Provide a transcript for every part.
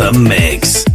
the mix.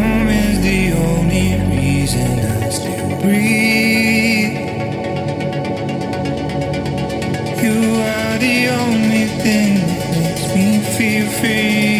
home is the only reason I still breathe. You are the only thing that makes me feel free.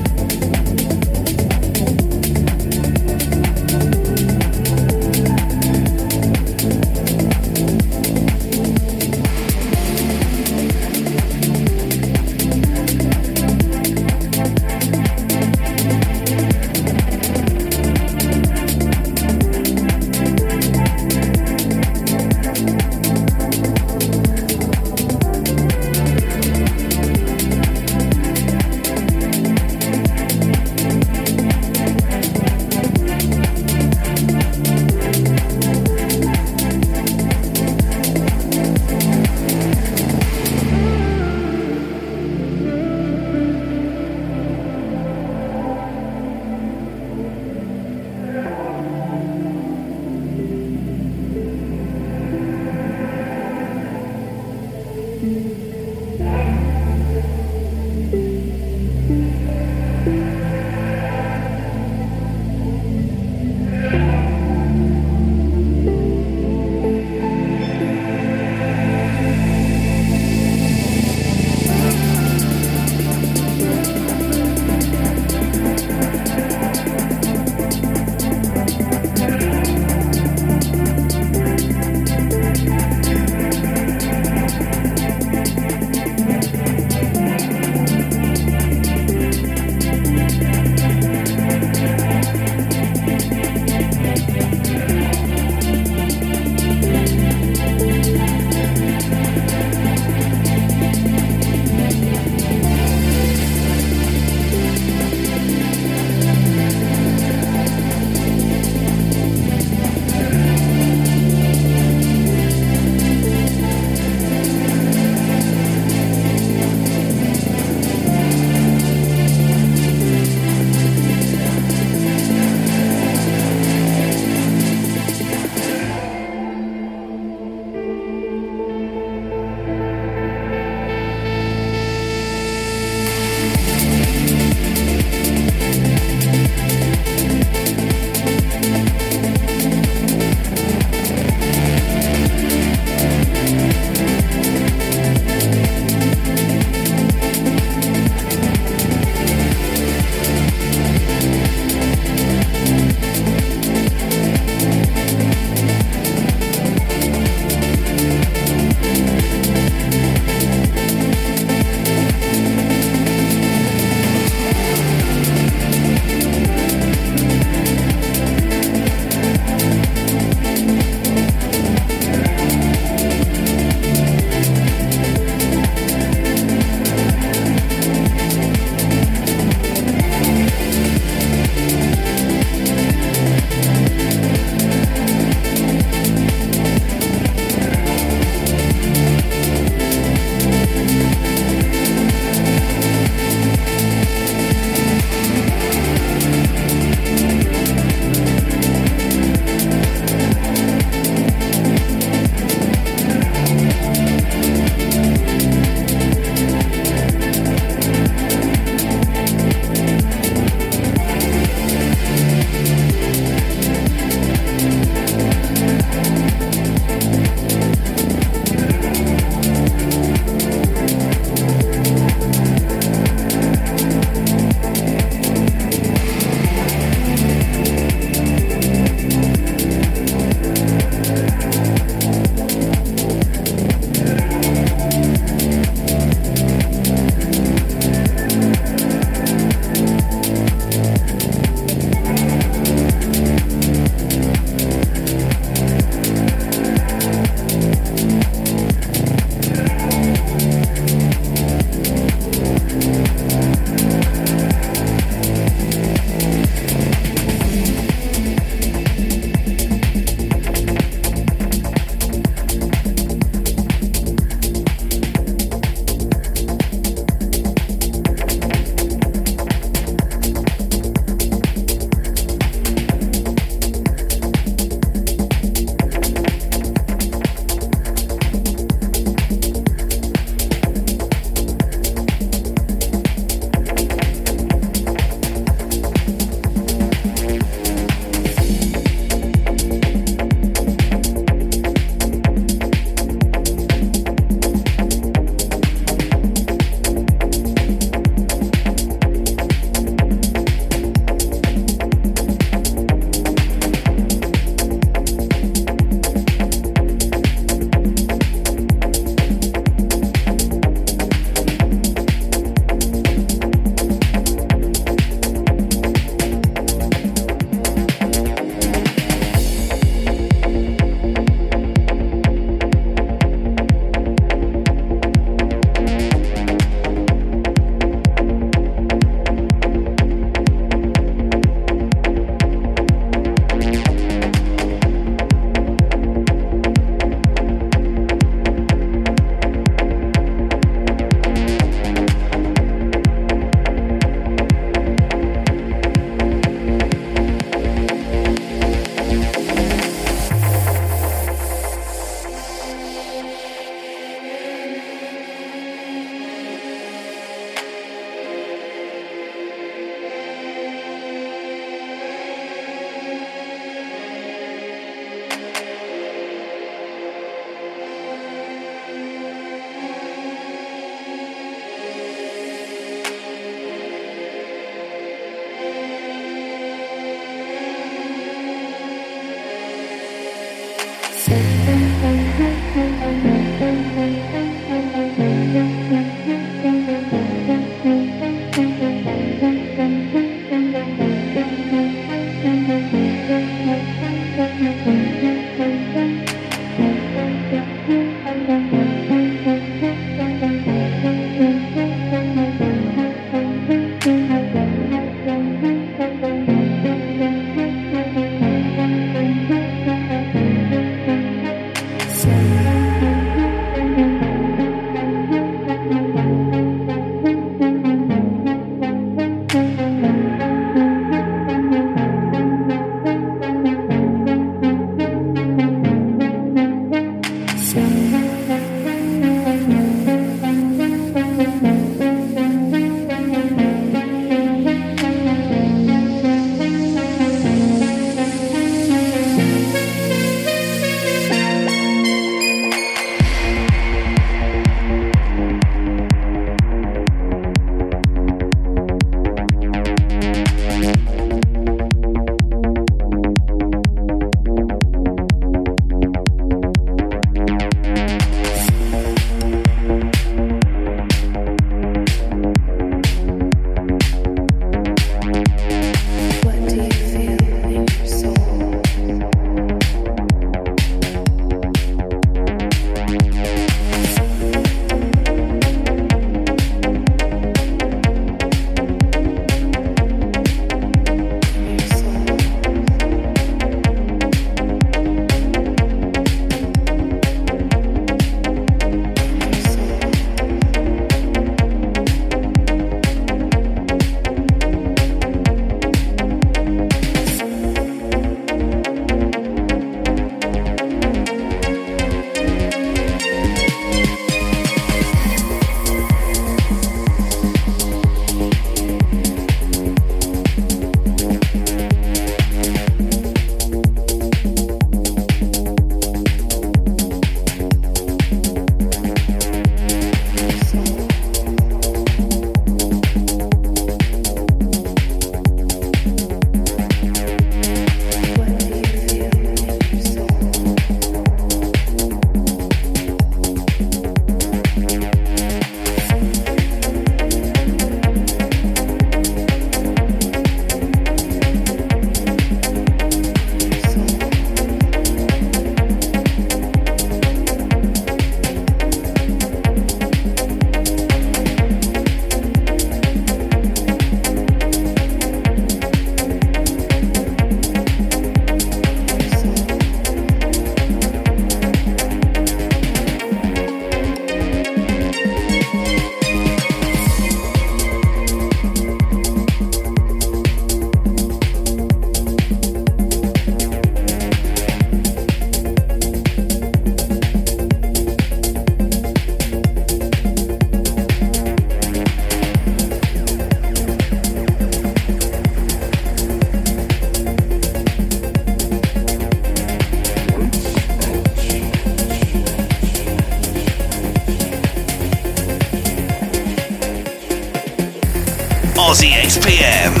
Aussie HPM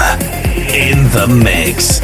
in the mix.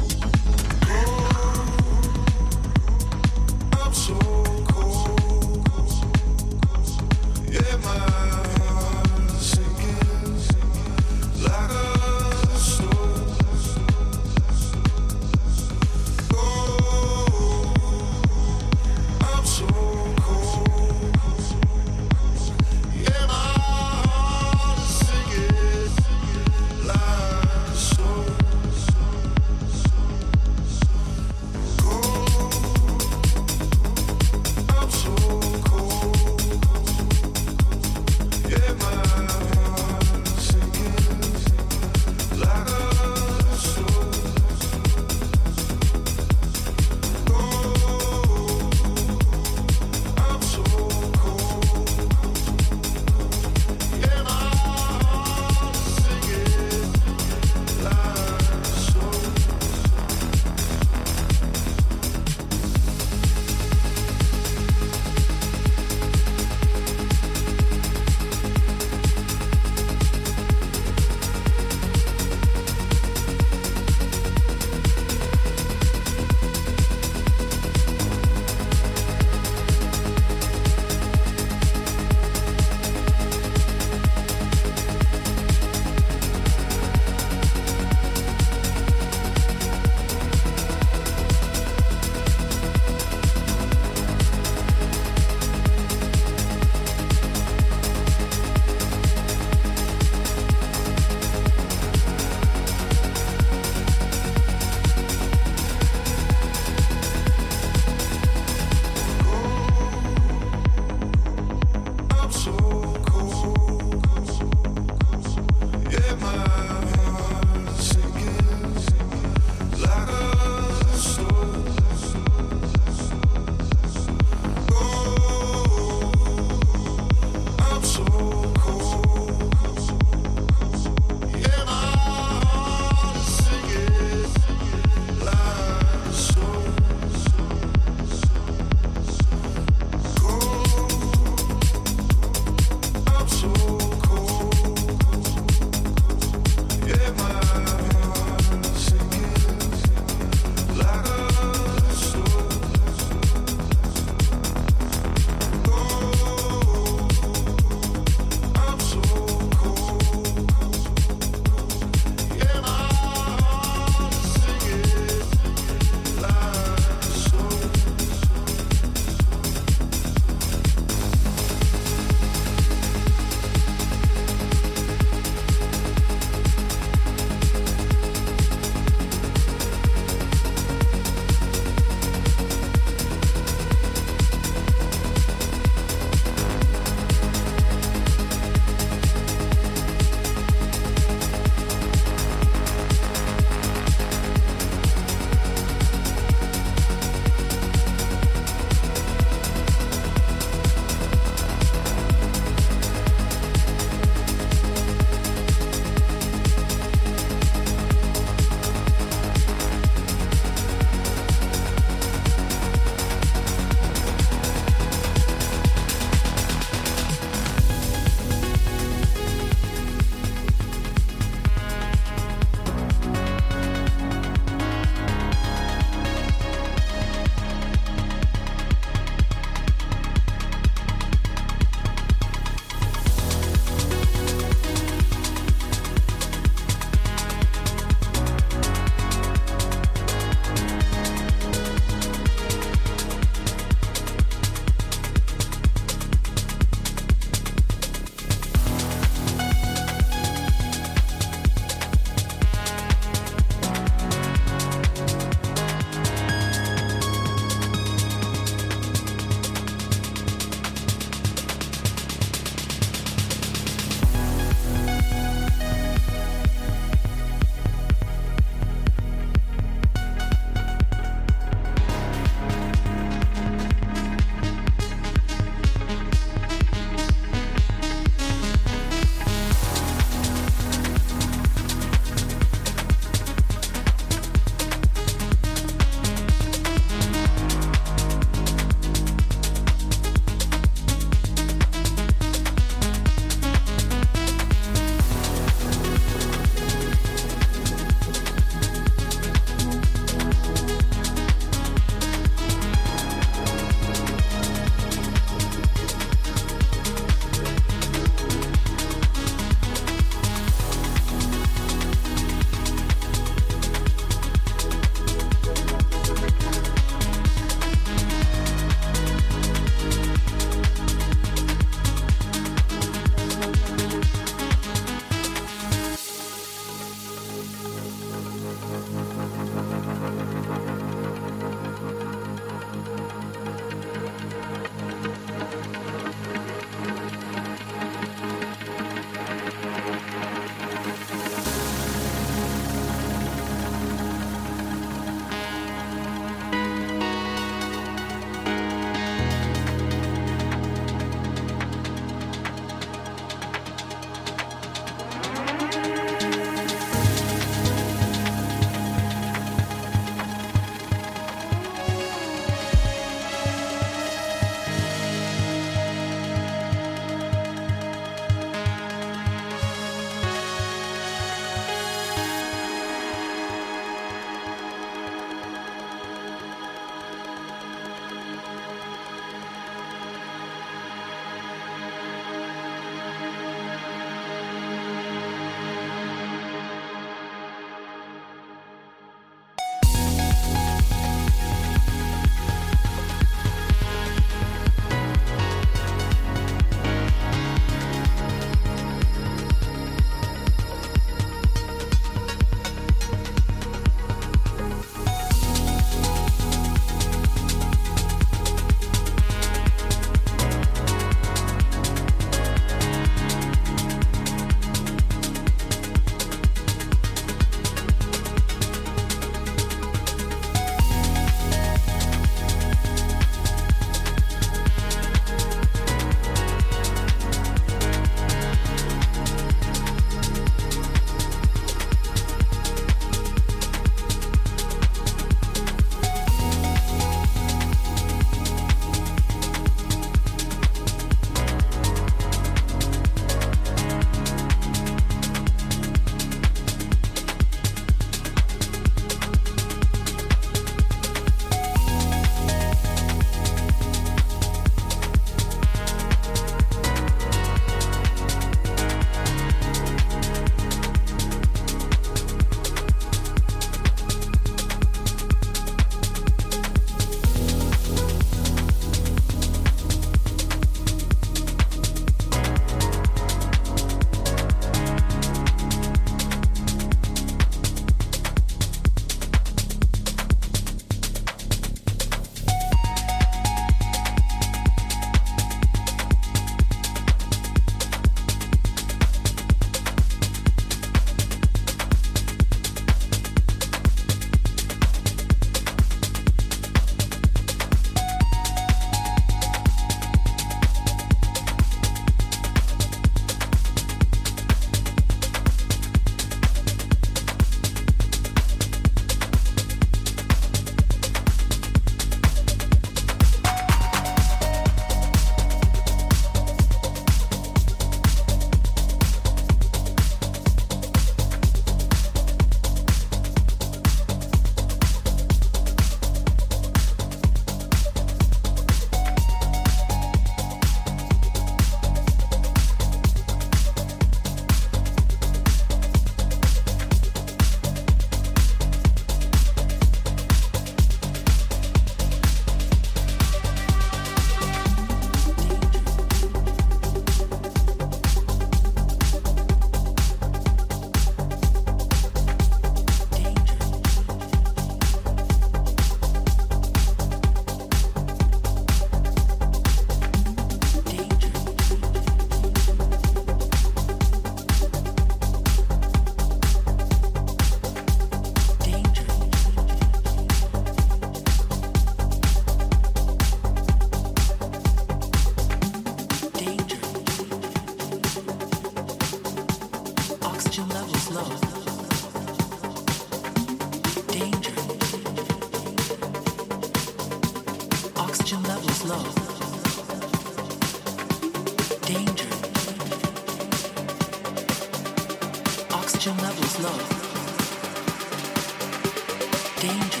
danger.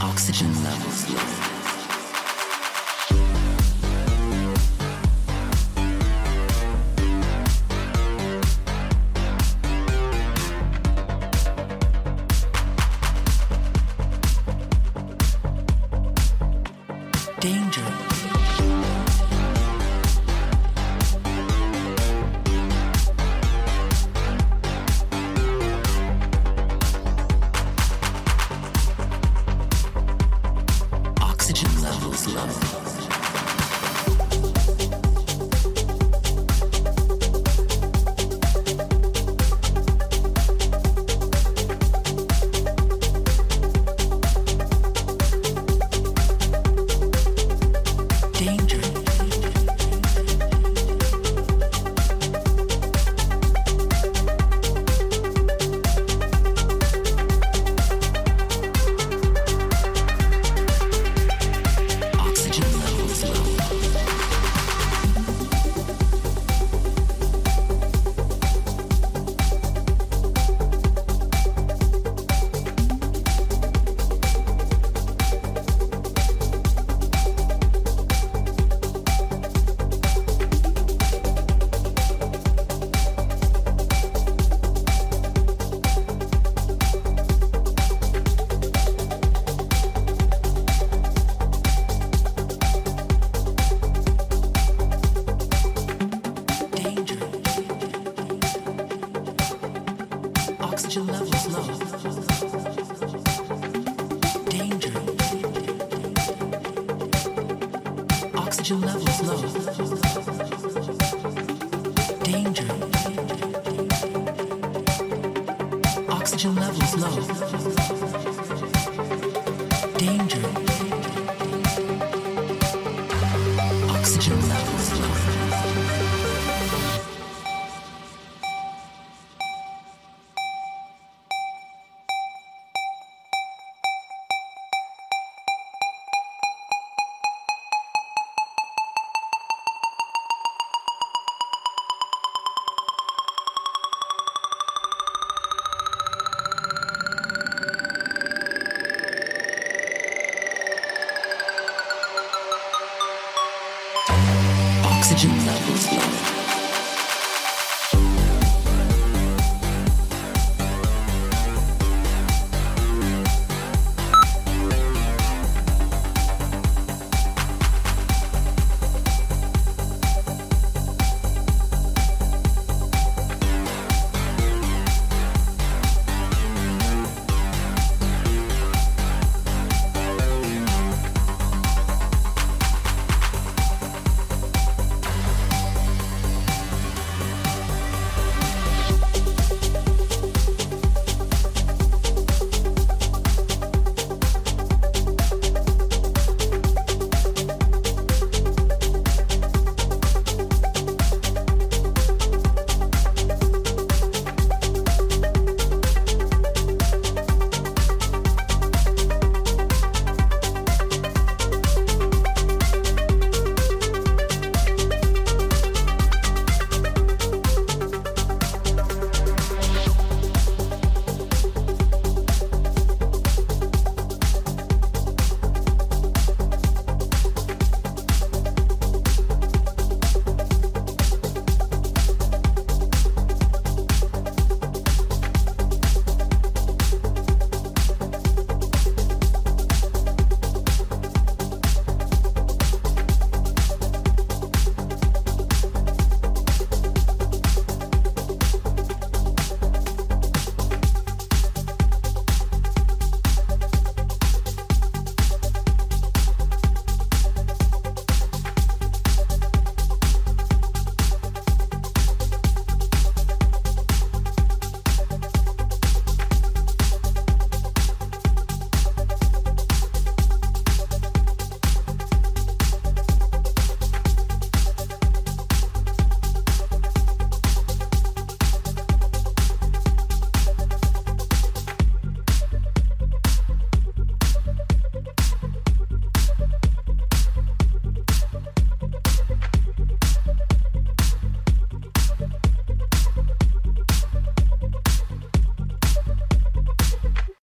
Oxygen levels low. Danger. Oxygen levels low.